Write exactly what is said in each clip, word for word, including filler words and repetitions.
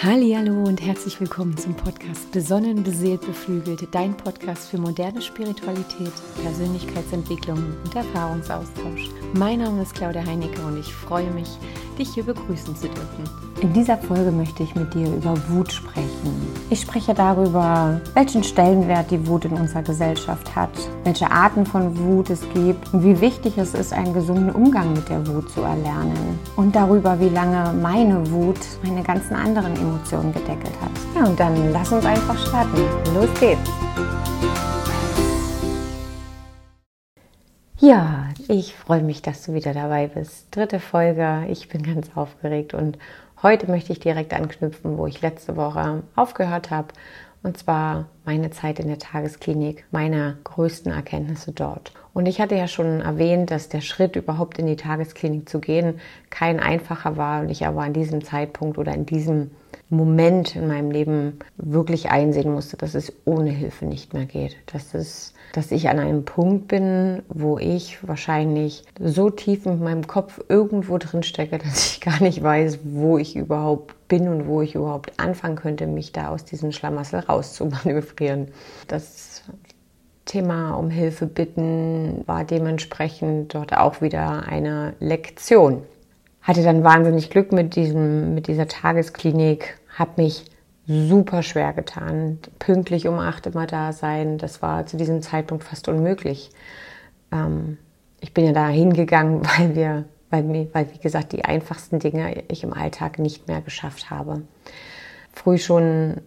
Hallihallo und herzlich willkommen zum Podcast Besonnen, beseelt, beflügelt, dein Podcast für moderne Spiritualität, Persönlichkeitsentwicklung und Erfahrungsaustausch. Mein Name ist Claudia Heinecke und ich freue mich, dich hier begrüßen zu dürfen. In dieser Folge möchte ich mit dir über Wut sprechen. Ich spreche darüber, welchen Stellenwert die Wut in unserer Gesellschaft hat, welche Arten von Wut es gibt und wie wichtig es ist, einen gesunden Umgang mit der Wut zu erlernen. Und darüber, wie lange meine Wut meine ganzen anderen Emotionen gedeckelt hat. Ja, und dann lass uns einfach starten. Los geht's! Ja, ich freue mich, dass du wieder dabei bist. Dritte Folge, ich bin ganz aufgeregt und heute möchte ich direkt anknüpfen, wo ich letzte Woche aufgehört habe, und zwar meine Zeit in der Tagesklinik, meine größten Erkenntnisse dort. Und ich hatte ja schon erwähnt, dass der Schritt, überhaupt in die Tagesklinik zu gehen, kein einfacher war und ich aber an diesem Zeitpunkt oder in diesem Moment in meinem Leben wirklich einsehen musste, dass es ohne Hilfe nicht mehr geht. Dass, es, dass ich an einem Punkt bin, wo ich wahrscheinlich so tief in meinem Kopf irgendwo drin stecke, dass ich gar nicht weiß, wo ich überhaupt bin und wo ich überhaupt anfangen könnte, mich da aus diesem Schlamassel rauszumanövrieren. Das Thema um Hilfe bitten war dementsprechend dort auch wieder eine Lektion. Hatte dann wahnsinnig Glück mit, diesem, mit dieser Tagesklinik, habe mich super schwer getan. Pünktlich um acht immer da sein, das war zu diesem Zeitpunkt fast unmöglich. Ähm, ich bin ja da hingegangen, weil wir, weil, weil, wie gesagt, die einfachsten Dinge ich im Alltag nicht mehr geschafft habe. Früh schon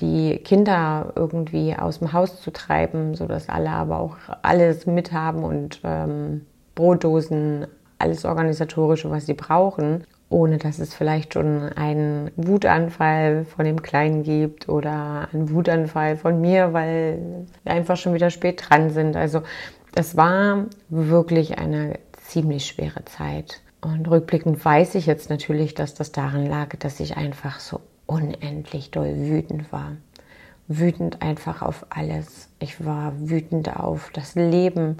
die Kinder irgendwie aus dem Haus zu treiben, sodass alle aber auch alles mithaben und ähm, Brotdosen, alles Organisatorische, was sie brauchen, ohne dass es vielleicht schon einen Wutanfall von dem Kleinen gibt oder einen Wutanfall von mir, weil wir einfach schon wieder spät dran sind. Also das war wirklich eine ziemlich schwere Zeit. Und rückblickend weiß ich jetzt natürlich, dass das daran lag, dass ich einfach so unendlich doll wütend war. Wütend einfach auf alles. Ich war wütend auf das Leben.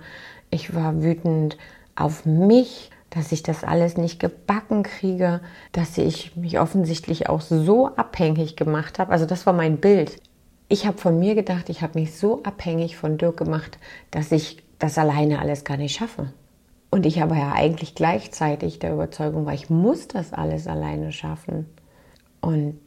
Ich war wütend auf mich, dass ich das alles nicht gebacken kriege, dass ich mich offensichtlich auch so abhängig gemacht habe. Also das war mein Bild. Ich habe von mir gedacht, ich habe mich so abhängig von Dirk gemacht, dass ich das alleine alles gar nicht schaffe. Und ich aber ja eigentlich gleichzeitig der Überzeugung war, ich muss das alles alleine schaffen. Und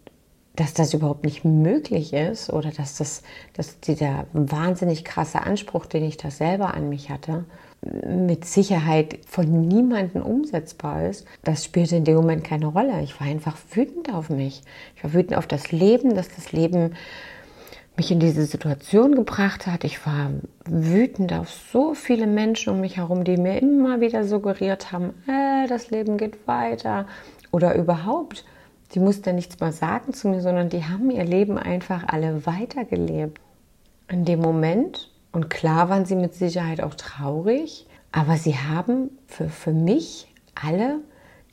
dass das überhaupt nicht möglich ist oder dass, das, dass dieser wahnsinnig krasse Anspruch, den ich da selber an mich hatte, mit Sicherheit von niemandem umsetzbar ist, das spielte in dem Moment keine Rolle. Ich war einfach wütend auf mich. Ich war wütend auf das Leben, dass das Leben mich in diese Situation gebracht hat. Ich war wütend auf so viele Menschen um mich herum, die mir immer wieder suggeriert haben, äh, das Leben geht weiter oder überhaupt. Die mussten ja nichts mal sagen zu mir, sondern die haben ihr Leben einfach alle weitergelebt. In dem Moment, und klar waren sie mit Sicherheit auch traurig, aber sie haben für, für mich alle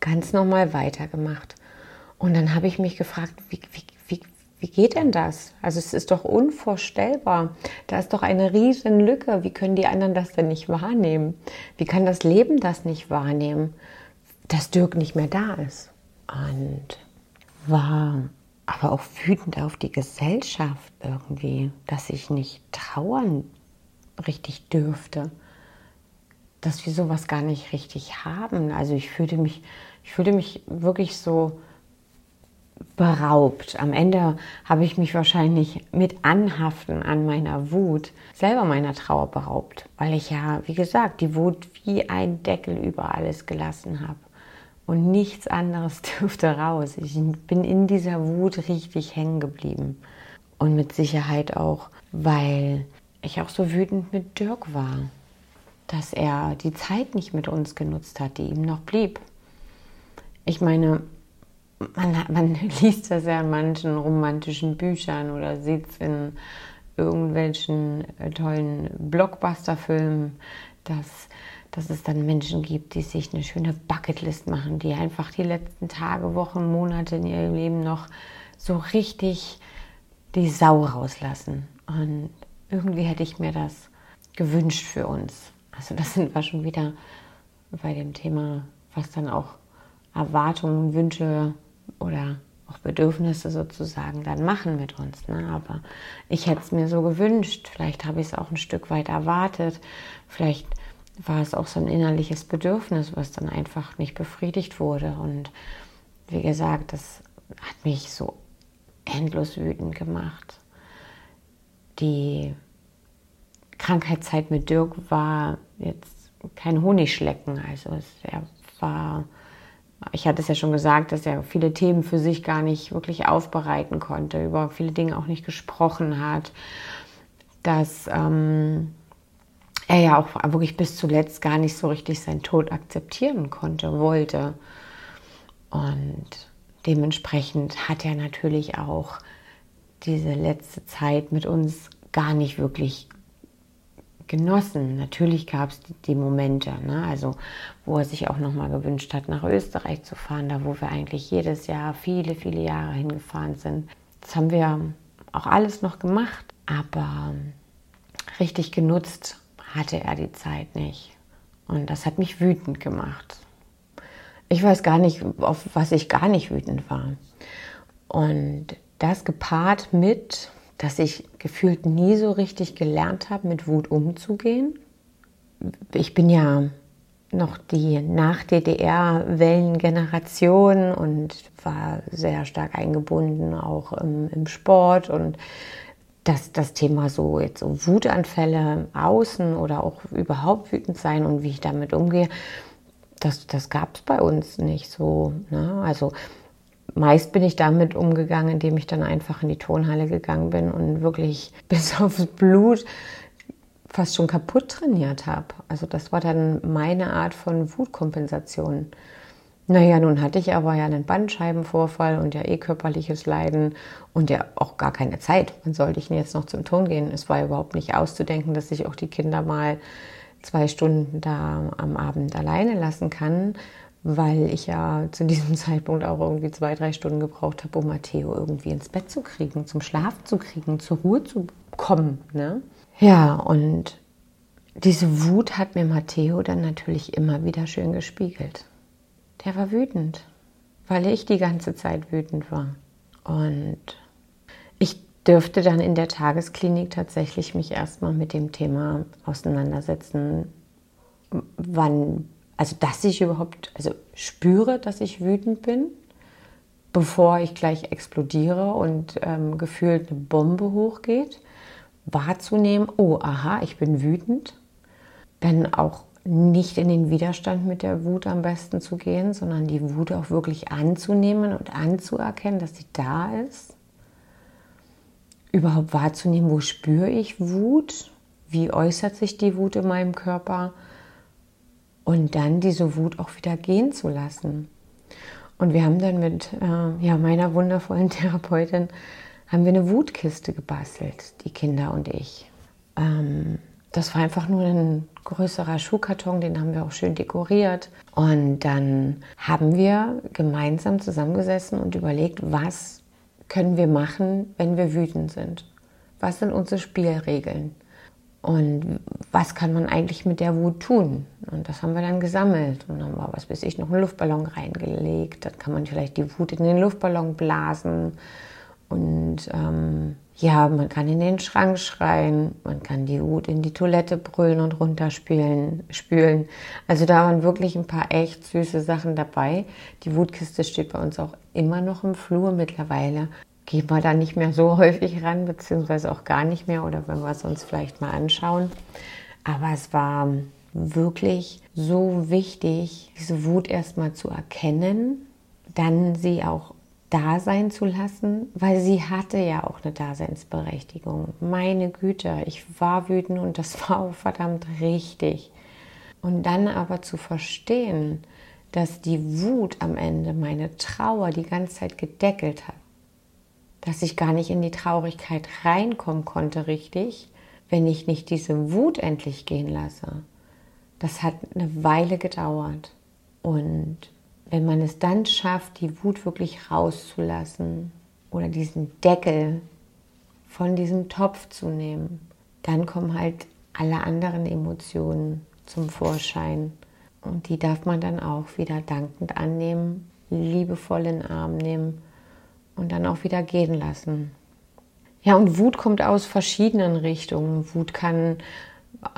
ganz normal weitergemacht. Und dann habe ich mich gefragt, wie, wie, wie, wie geht denn das? Also es ist doch unvorstellbar. Da ist doch eine riesen Lücke. Wie können die anderen das denn nicht wahrnehmen? Wie kann das Leben das nicht wahrnehmen, dass Dirk nicht mehr da ist? Und war aber auch wütend auf die Gesellschaft irgendwie, dass ich nicht trauern richtig dürfte, dass wir sowas gar nicht richtig haben. Also ich fühlte mich, ich fühlte mich wirklich so beraubt. Am Ende habe ich mich wahrscheinlich mit Anhaften an meiner Wut selber meiner Trauer beraubt, weil ich ja, wie gesagt, die Wut wie ein Deckel über alles gelassen habe. Und nichts anderes dürfte raus. Ich bin in dieser Wut richtig hängen geblieben. Und mit Sicherheit auch, weil ich auch so wütend mit Dirk war, dass er die Zeit nicht mit uns genutzt hat, die ihm noch blieb. Ich meine, man, man liest das ja in manchen romantischen Büchern oder sieht es in irgendwelchen tollen Blockbusterfilmen, dass... dass es dann Menschen gibt, die sich eine schöne Bucketlist machen, die einfach die letzten Tage, Wochen, Monate in ihrem Leben noch so richtig die Sau rauslassen. Und irgendwie hätte ich mir das gewünscht für uns. Also das sind wir schon wieder bei dem Thema, was dann auch Erwartungen, Wünsche oder auch Bedürfnisse sozusagen dann machen mit uns. Ne? Aber ich hätte es mir so gewünscht, vielleicht habe ich es auch ein Stück weit erwartet, vielleicht war es auch so ein innerliches Bedürfnis, was dann einfach nicht befriedigt wurde. Und wie gesagt, das hat mich so endlos wütend gemacht. Die Krankheitszeit mit Dirk war jetzt kein Honigschlecken, also es, er war... Ich hatte es ja schon gesagt, dass er viele Themen für sich gar nicht wirklich aufbereiten konnte, über viele Dinge auch nicht gesprochen hat, dass ähm, er ja auch wirklich bis zuletzt gar nicht so richtig seinen Tod akzeptieren konnte, wollte. Und dementsprechend hat er natürlich auch diese letzte Zeit mit uns gar nicht wirklich genossen. Natürlich gab es die, die Momente, ne? Also wo er sich auch nochmal gewünscht hat, nach Österreich zu fahren, da wo wir eigentlich jedes Jahr viele, viele Jahre hingefahren sind. Das haben wir auch alles noch gemacht, aber richtig genutzt hatte er die Zeit nicht. Und das hat mich wütend gemacht. Ich weiß gar nicht, auf was ich gar nicht wütend war. Und das gepaart mit... dass ich gefühlt nie so richtig gelernt habe, mit Wut umzugehen. Ich bin ja noch die Nach-D D R-Wellengeneration und war sehr stark eingebunden, auch im, im Sport. Und dass das Thema so jetzt so Wutanfälle außen oder auch überhaupt wütend sein und wie ich damit umgehe, das, das gab es bei uns nicht so. Ne? Also... Meist bin ich damit umgegangen, indem ich dann einfach in die Tonhalle gegangen bin und wirklich bis aufs Blut fast schon kaputt trainiert habe. Also das war dann meine Art von Wutkompensation. Naja, nun hatte ich aber ja einen Bandscheibenvorfall und ja eh körperliches Leiden und ja auch gar keine Zeit. Wann sollte ich denn jetzt noch zum Turn gehen? Es war überhaupt nicht auszudenken, dass ich auch die Kinder mal zwei Stunden da am Abend alleine lassen kann, weil ich ja zu diesem Zeitpunkt auch irgendwie zwei, drei Stunden gebraucht habe, um Matteo irgendwie ins Bett zu kriegen, zum Schlaf zu kriegen, zur Ruhe zu kommen. Ne? Ja, und diese Wut hat mir Matteo dann natürlich immer wieder schön gespiegelt. Der war wütend, weil ich die ganze Zeit wütend war. Und ich dürfte dann in der Tagesklinik tatsächlich mich erstmal mit dem Thema auseinandersetzen, wann Also, dass ich überhaupt also spüre, dass ich wütend bin, bevor ich gleich explodiere und ähm, gefühlt eine Bombe hochgeht, wahrzunehmen, oh, aha, ich bin wütend. Dann auch nicht in den Widerstand mit der Wut am besten zu gehen, sondern die Wut auch wirklich anzunehmen und anzuerkennen, dass sie da ist. Überhaupt wahrzunehmen, wo spüre ich Wut? Wie äußert sich die Wut in meinem Körper? Und dann diese Wut auch wieder gehen zu lassen. Und wir haben dann mit äh, ja, meiner wundervollen Therapeutin haben wir eine Wutkiste gebastelt, die Kinder und ich. Ähm, das war einfach nur ein größerer Schuhkarton, den haben wir auch schön dekoriert. Und dann haben wir gemeinsam zusammengesessen und überlegt, was können wir machen, wenn wir wütend sind? Was sind unsere Spielregeln? Und was kann man eigentlich mit der Wut tun? Und das haben wir dann gesammelt. Und dann war, was weiß ich, noch einen Luftballon reingelegt. Dann kann man vielleicht die Wut in den Luftballon blasen. Und ähm, ja, man kann in den Schrank schreien. Man kann die Wut in die Toilette brüllen und runterspülen. Spülen. Also da waren wirklich ein paar echt süße Sachen dabei. Die Wutkiste steht bei uns auch immer noch im Flur mittlerweile. Gehen wir da nicht mehr so häufig ran, beziehungsweise auch gar nicht mehr, oder wenn wir es uns vielleicht mal anschauen. Aber es war wirklich so wichtig, diese Wut erstmal zu erkennen, dann sie auch da sein zu lassen, weil sie hatte ja auch eine Daseinsberechtigung. Meine Güte, ich war wütend und das war auch verdammt richtig. Und dann aber zu verstehen, dass die Wut am Ende meine Trauer die ganze Zeit gedeckelt hat. Dass ich gar nicht in die Traurigkeit reinkommen konnte, richtig, wenn ich nicht diese Wut endlich gehen lasse. Das hat eine Weile gedauert. Und wenn man es dann schafft, die Wut wirklich rauszulassen oder diesen Deckel von diesem Topf zu nehmen, dann kommen halt alle anderen Emotionen zum Vorschein. Und die darf man dann auch wieder dankend annehmen, liebevoll in den Arm nehmen und dann auch wieder gehen lassen. Ja, und Wut kommt aus verschiedenen Richtungen. Wut kann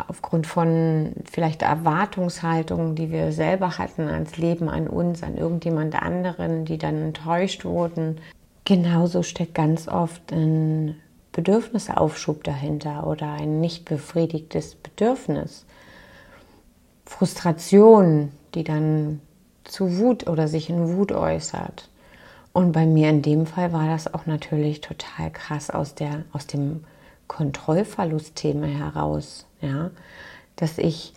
aufgrund von vielleicht Erwartungshaltungen, die wir selber hatten ans Leben, an uns, an irgendjemand anderen, die dann enttäuscht wurden. Genauso steckt ganz oft ein Bedürfnisaufschub dahinter oder ein nicht befriedigtes Bedürfnis. Frustration, die dann zu Wut oder sich in Wut äußert. Und bei mir in dem Fall war das auch natürlich total krass aus der, aus dem Kontrollverlustthema heraus, ja, dass ich,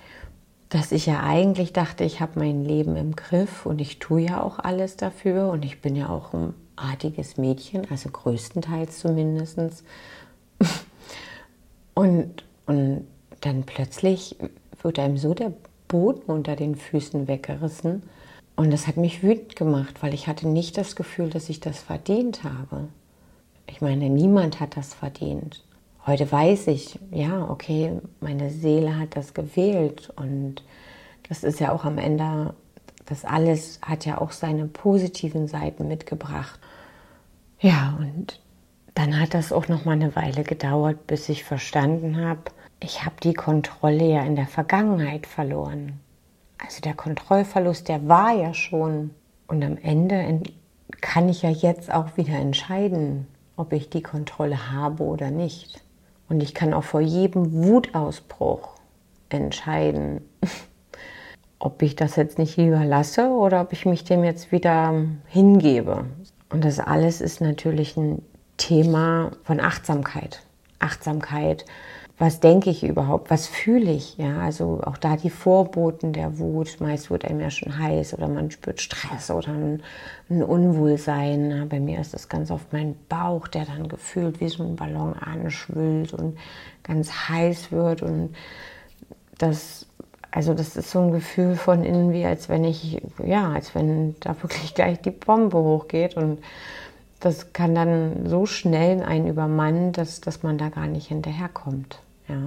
dass ich ja eigentlich dachte, ich habe mein Leben im Griff und ich tue ja auch alles dafür und ich bin ja auch ein artiges Mädchen, also größtenteils zumindest. Und, und dann plötzlich wird einem so der Boden unter den Füßen weggerissen. Und das hat mich wütend gemacht, weil ich hatte nicht das Gefühl, dass ich das verdient habe. Ich meine, niemand hat das verdient. Heute weiß ich, ja, okay, meine Seele hat das gewählt. Und das ist ja auch am Ende, das alles hat ja auch seine positiven Seiten mitgebracht. Ja, und dann hat das auch noch mal eine Weile gedauert, bis ich verstanden habe, ich habe die Kontrolle ja in der Vergangenheit verloren. Also der Kontrollverlust, der war ja schon. Und am Ende kann ich ja jetzt auch wieder entscheiden, ob ich die Kontrolle habe oder nicht. Und ich kann auch vor jedem Wutausbruch entscheiden, ob ich das jetzt nicht lieber lasse oder ob ich mich dem jetzt wieder hingebe. Und das alles ist natürlich ein Thema von Achtsamkeit. Achtsamkeit. Was denke ich überhaupt? Was fühle ich? Ja, also auch da die Vorboten der Wut. Meist wird einem ja schon heiß oder man spürt Stress oder ein, ein Unwohlsein. Ja, bei mir ist das ganz oft mein Bauch, der dann gefühlt wie so ein Ballon anschwillt und ganz heiß wird. Und das, also das ist so ein Gefühl von innen, wie als wenn ich, ja, als wenn da wirklich gleich die Bombe hochgeht. Und das kann dann so schnell einen übermannen, dass, dass man da gar nicht hinterherkommt. Ja.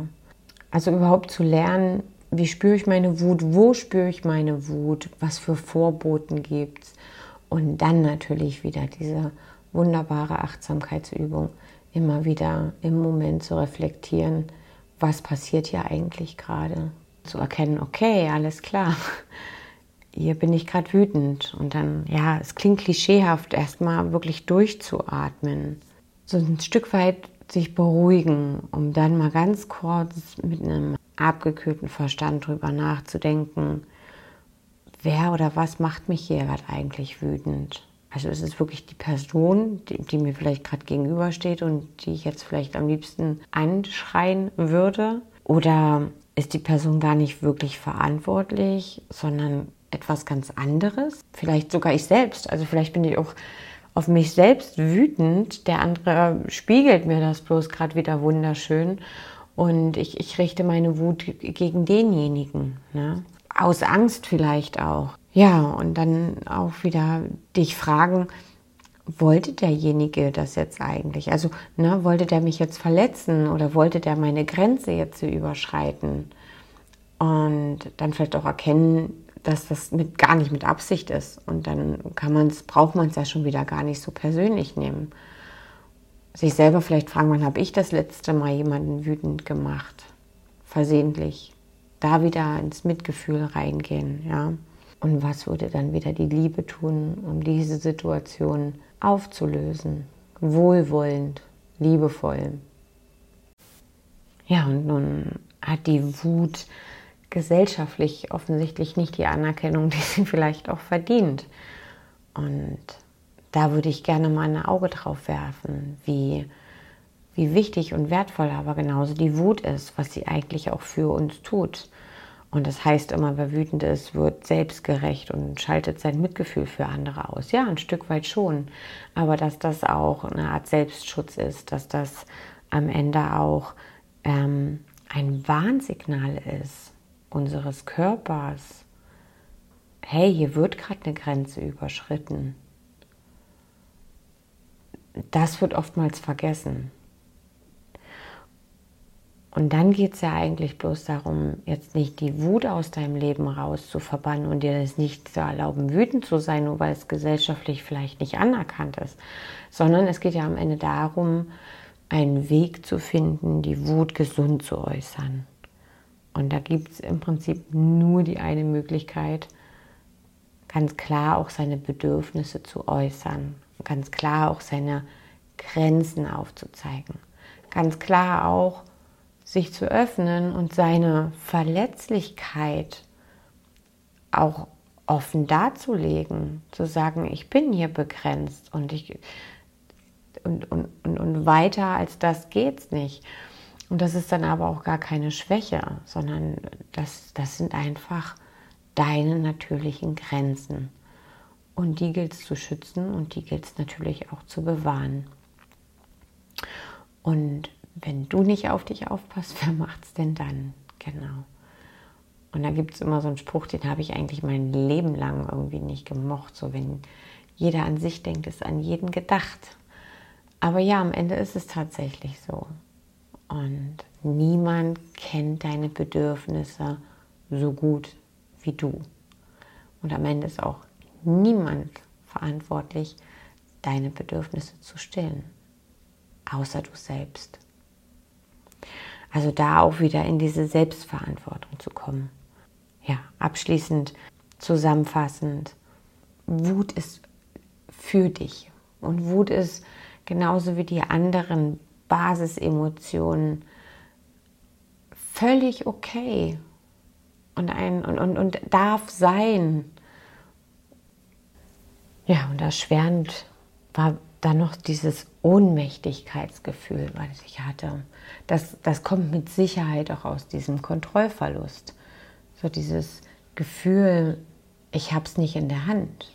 Also überhaupt zu lernen, wie spüre ich meine Wut, wo spüre ich meine Wut, was für Vorboten gibt es. Und dann natürlich wieder diese wunderbare Achtsamkeitsübung, immer wieder im Moment zu reflektieren, was passiert hier eigentlich gerade. Zu erkennen, okay, alles klar, hier bin ich gerade wütend. Und dann, ja, es klingt klischeehaft, erstmal wirklich durchzuatmen. So ein Stück weit sich beruhigen, um dann mal ganz kurz mit einem abgekühlten Verstand drüber nachzudenken, wer oder was macht mich hier gerade eigentlich wütend? Also es ist wirklich die Person, die, die mir vielleicht gerade gegenübersteht und die ich jetzt vielleicht am liebsten anschreien würde? Oder ist die Person gar nicht wirklich verantwortlich, sondern etwas ganz anderes? Vielleicht sogar ich selbst, also vielleicht bin ich auch auf mich selbst wütend, der andere spiegelt mir das bloß gerade wieder wunderschön und ich, ich richte meine Wut gegen denjenigen, ne? Aus Angst vielleicht auch. Ja, und dann auch wieder dich fragen, wollte derjenige das jetzt eigentlich? Also, ne, wollte der mich jetzt verletzen oder wollte der meine Grenze jetzt überschreiten? Und dann vielleicht auch erkennen, dass das mit, gar nicht mit Absicht ist. Und dann kann man's, braucht man es ja schon wieder gar nicht so persönlich nehmen. Sich selber vielleicht fragen, wann habe ich das letzte Mal jemanden wütend gemacht? Versehentlich. Da wieder ins Mitgefühl reingehen. Ja? Und was würde dann wieder die Liebe tun, um diese Situation aufzulösen? Wohlwollend, liebevoll. Ja, und nun hat die Wut gesellschaftlich offensichtlich nicht die Anerkennung, die sie vielleicht auch verdient. Und da würde ich gerne mal ein Auge drauf werfen, wie, wie wichtig und wertvoll aber genauso die Wut ist, was sie eigentlich auch für uns tut. Und das heißt immer, wer wütend ist, wird selbstgerecht und schaltet sein Mitgefühl für andere aus. Ja, ein Stück weit schon. Aber dass das auch eine Art Selbstschutz ist, dass das am Ende auch ähm, ein Warnsignal ist unseres Körpers. Hey, hier wird gerade eine Grenze überschritten. Das wird oftmals vergessen. Und dann geht es ja eigentlich bloß darum, jetzt nicht die Wut aus deinem Leben raus zu verbannen und dir das nicht zu erlauben, wütend zu sein, nur weil es gesellschaftlich vielleicht nicht anerkannt ist, sondern es geht ja am Ende darum, einen Weg zu finden, die Wut gesund zu äußern. Und da gibt es im Prinzip nur die eine Möglichkeit, ganz klar auch seine Bedürfnisse zu äußern, ganz klar auch seine Grenzen aufzuzeigen, ganz klar auch sich zu öffnen und seine Verletzlichkeit auch offen darzulegen, zu sagen, ich bin hier begrenzt und, ich, und, und, und, und weiter als das geht's nicht. Und das ist dann aber auch gar keine Schwäche, sondern das, das sind einfach deine natürlichen Grenzen. Und die gilt es zu schützen und die gilt es natürlich auch zu bewahren. Und wenn du nicht auf dich aufpasst, wer macht's denn dann? Genau. Und da gibt es immer so einen Spruch, den habe ich eigentlich mein Leben lang irgendwie nicht gemocht. So, wenn jeder an sich denkt, ist an jeden gedacht. Aber ja, am Ende ist es tatsächlich so. Und niemand kennt deine Bedürfnisse so gut wie du. Und am Ende ist auch niemand verantwortlich, deine Bedürfnisse zu stillen. Außer du selbst. Also da auch wieder in diese Selbstverantwortung zu kommen. Ja, abschließend, zusammenfassend, Wut ist für dich. Und Wut ist genauso wie die anderen Basisemotionen völlig okay und, ein, und, und, und darf sein. Ja, und erschwerend war dann noch dieses Ohnmächtigkeitsgefühl, was ich hatte. Das, das kommt mit Sicherheit auch aus diesem Kontrollverlust. So dieses Gefühl, ich habe es nicht in der Hand.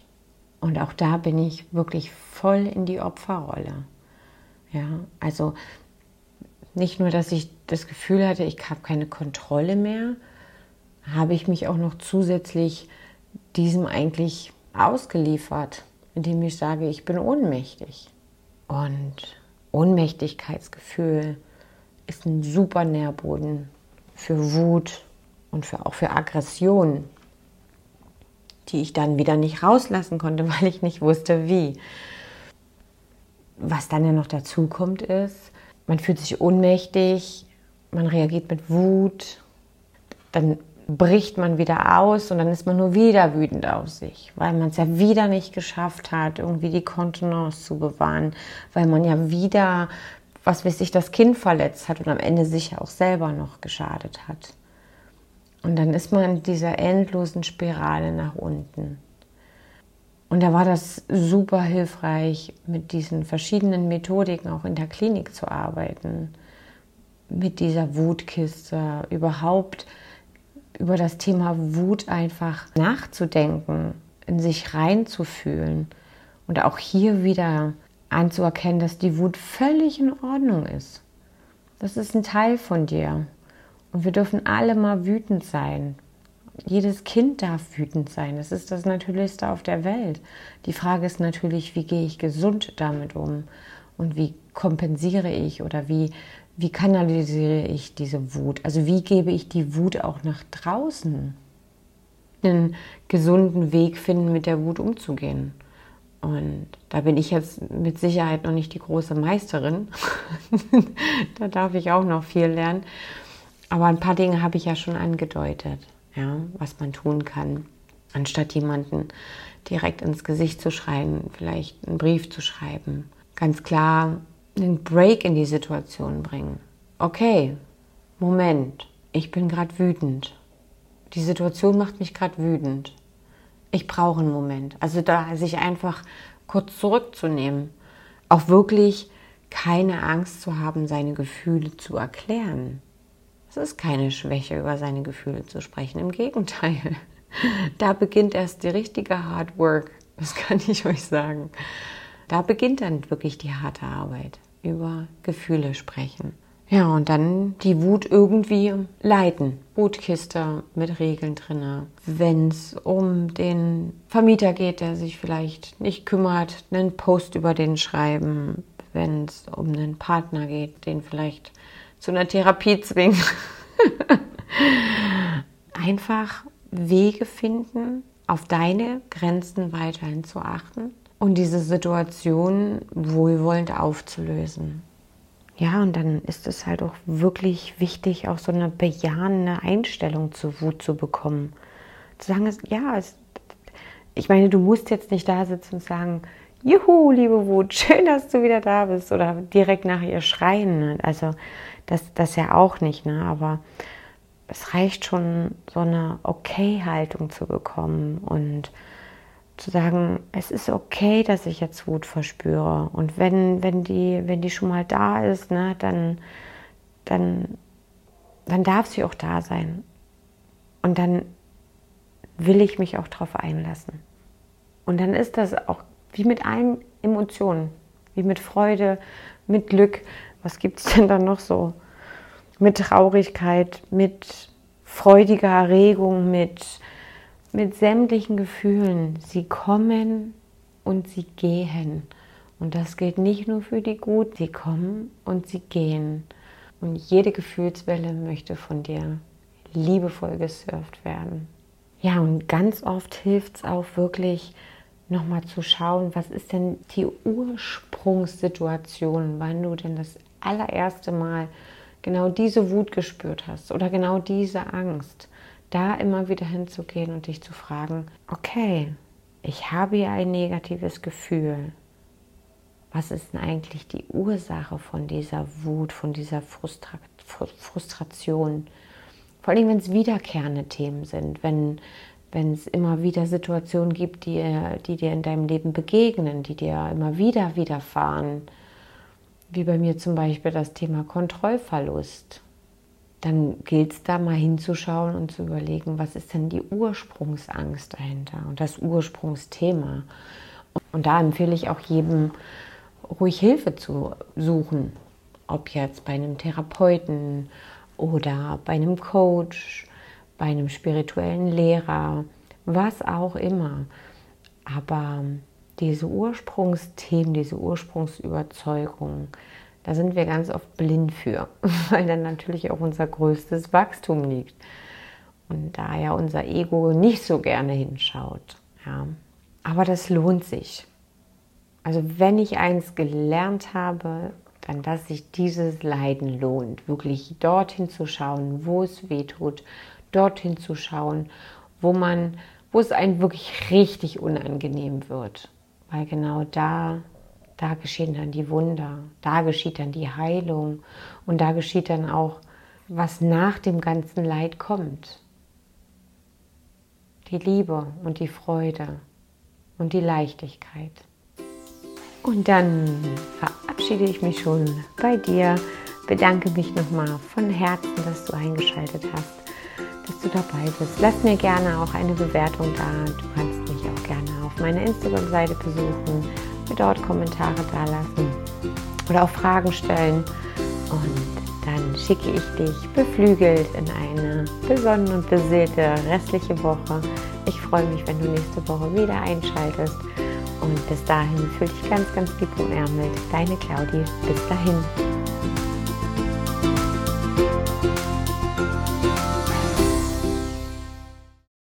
Und auch da bin ich wirklich voll in die Opferrolle. Ja, also nicht nur, dass ich das Gefühl hatte, ich habe keine Kontrolle mehr, habe ich mich auch noch zusätzlich diesem eigentlich ausgeliefert, indem ich sage, ich bin ohnmächtig. Und Ohnmächtigkeitsgefühl ist ein super Nährboden für Wut und für, auch für Aggression, die ich dann wieder nicht rauslassen konnte, weil ich nicht wusste, wie. Was dann ja noch dazu kommt ist, man fühlt sich ohnmächtig, man reagiert mit Wut, dann bricht man wieder aus und dann ist man nur wieder wütend auf sich, weil man es ja wieder nicht geschafft hat, irgendwie die Kontenance zu bewahren, weil man ja wieder, was weiß ich, das Kind verletzt hat und am Ende sich auch selber noch geschadet hat. Und dann ist man in dieser endlosen Spirale nach unten. Und da war das super hilfreich, mit diesen verschiedenen Methodiken auch in der Klinik zu arbeiten, mit dieser Wutkiste, überhaupt über das Thema Wut einfach nachzudenken, in sich reinzufühlen und auch hier wieder anzuerkennen, dass die Wut völlig in Ordnung ist. Das ist ein Teil von dir und wir dürfen alle mal wütend sein. Jedes Kind darf wütend sein, das ist das Natürlichste auf der Welt. Die Frage ist natürlich, wie gehe ich gesund damit um und wie kompensiere ich oder wie Wie kanalisiere ich diese Wut? Also wie gebe ich die Wut auch nach draußen? Einen gesunden Weg finden, mit der Wut umzugehen. Und da bin ich jetzt mit Sicherheit noch nicht die große Meisterin. Da darf ich auch noch viel lernen. Aber ein paar Dinge habe ich ja schon angedeutet, ja, was man tun kann. Anstatt jemanden direkt ins Gesicht zu schreien, vielleicht einen Brief zu schreiben. Ganz klar einen Break in die Situation bringen. Okay, Moment, ich bin gerade wütend. Die Situation macht mich gerade wütend. Ich brauche einen Moment. Also da sich einfach kurz zurückzunehmen. Auch wirklich keine Angst zu haben, seine Gefühle zu erklären. Es ist keine Schwäche, über seine Gefühle zu sprechen. Im Gegenteil, da beginnt erst die richtige Hard Work. Das kann ich euch sagen. Da beginnt dann wirklich die harte Arbeit, über Gefühle sprechen. Ja, und dann die Wut irgendwie leiten. Wutkiste mit Regeln drin. Wenn es um den Vermieter geht, der sich vielleicht nicht kümmert, einen Post über den schreiben. Wenn es um einen Partner geht, den vielleicht zu einer Therapie zwingen. Einfach Wege finden, auf deine Grenzen weiterhin zu achten und diese Situation wohlwollend aufzulösen. Ja, und dann ist es halt auch wirklich wichtig, auch so eine bejahende Einstellung zur Wut zu bekommen. Zu sagen, ja, es, ich meine, du musst jetzt nicht da sitzen und sagen, juhu, liebe Wut, schön, dass du wieder da bist. Oder direkt nach ihr schreien. Also das, das ja auch nicht, ne? Aber es reicht schon, so eine Okay-Haltung zu bekommen und zu sagen, es ist okay, dass ich jetzt Wut verspüre. Und wenn, wenn, die, wenn die schon mal da ist, ne, dann, dann, dann darf sie auch da sein. Und dann will ich mich auch drauf einlassen. Und dann ist das auch wie mit allen Emotionen, wie mit Freude, mit Glück. Was gibt es denn dann noch so? Mit Traurigkeit, mit freudiger Erregung, mit... mit sämtlichen Gefühlen. Sie kommen und sie gehen. Und das gilt nicht nur für die Gut. Sie kommen und sie gehen. Und jede Gefühlswelle möchte von dir liebevoll gesurft werden. Ja, und ganz oft hilft es auch wirklich, nochmal zu schauen, was ist denn die Ursprungssituation, wann du denn das allererste Mal genau diese Wut gespürt hast oder genau diese Angst. Da immer wieder hinzugehen und dich zu fragen, okay, ich habe hier ein negatives Gefühl. Was ist denn eigentlich die Ursache von dieser Wut, von dieser Frustra- Frustration? Vor allem, wenn es wiederkehrende Themen sind, wenn wenn es immer wieder Situationen gibt, die, die dir in deinem Leben begegnen, die dir immer wieder widerfahren. Wie bei mir zum Beispiel das Thema Kontrollverlust. Dann gilt es da mal hinzuschauen und zu überlegen, was ist denn die Ursprungsangst dahinter und das Ursprungsthema. Und da empfehle ich auch jedem, ruhig Hilfe zu suchen. Ob jetzt bei einem Therapeuten oder bei einem Coach, bei einem spirituellen Lehrer, was auch immer. Aber diese Ursprungsthemen, diese Ursprungsüberzeugungen, da sind wir ganz oft blind für, weil dann natürlich auch unser größtes Wachstum liegt. Und da ja unser Ego nicht so gerne hinschaut. Ja. Aber das lohnt sich. Also wenn ich eins gelernt habe, dann dass sich dieses Leiden lohnt. Wirklich dorthin zu schauen, wo es weh tut. Dorthin zu schauen, wo, man, wo es einem wirklich richtig unangenehm wird. Weil genau da... Da geschehen dann die Wunder, da geschieht dann die Heilung und da geschieht dann auch, was nach dem ganzen Leid kommt. Die Liebe und die Freude und die Leichtigkeit. Und dann verabschiede ich mich schon bei dir, bedanke mich nochmal von Herzen, dass du eingeschaltet hast, dass du dabei bist. Lass mir gerne auch eine Bewertung da, du kannst mich auch gerne auf meiner Instagram-Seite besuchen, mir dort Kommentare da lassen oder auch Fragen stellen und dann schicke ich dich beflügelt in eine besonnene und beseelte restliche Woche. Ich freue mich, wenn du nächste Woche wieder einschaltest und bis dahin fühl dich ganz, ganz lieb umärmelt. Deine Claudi, bis dahin.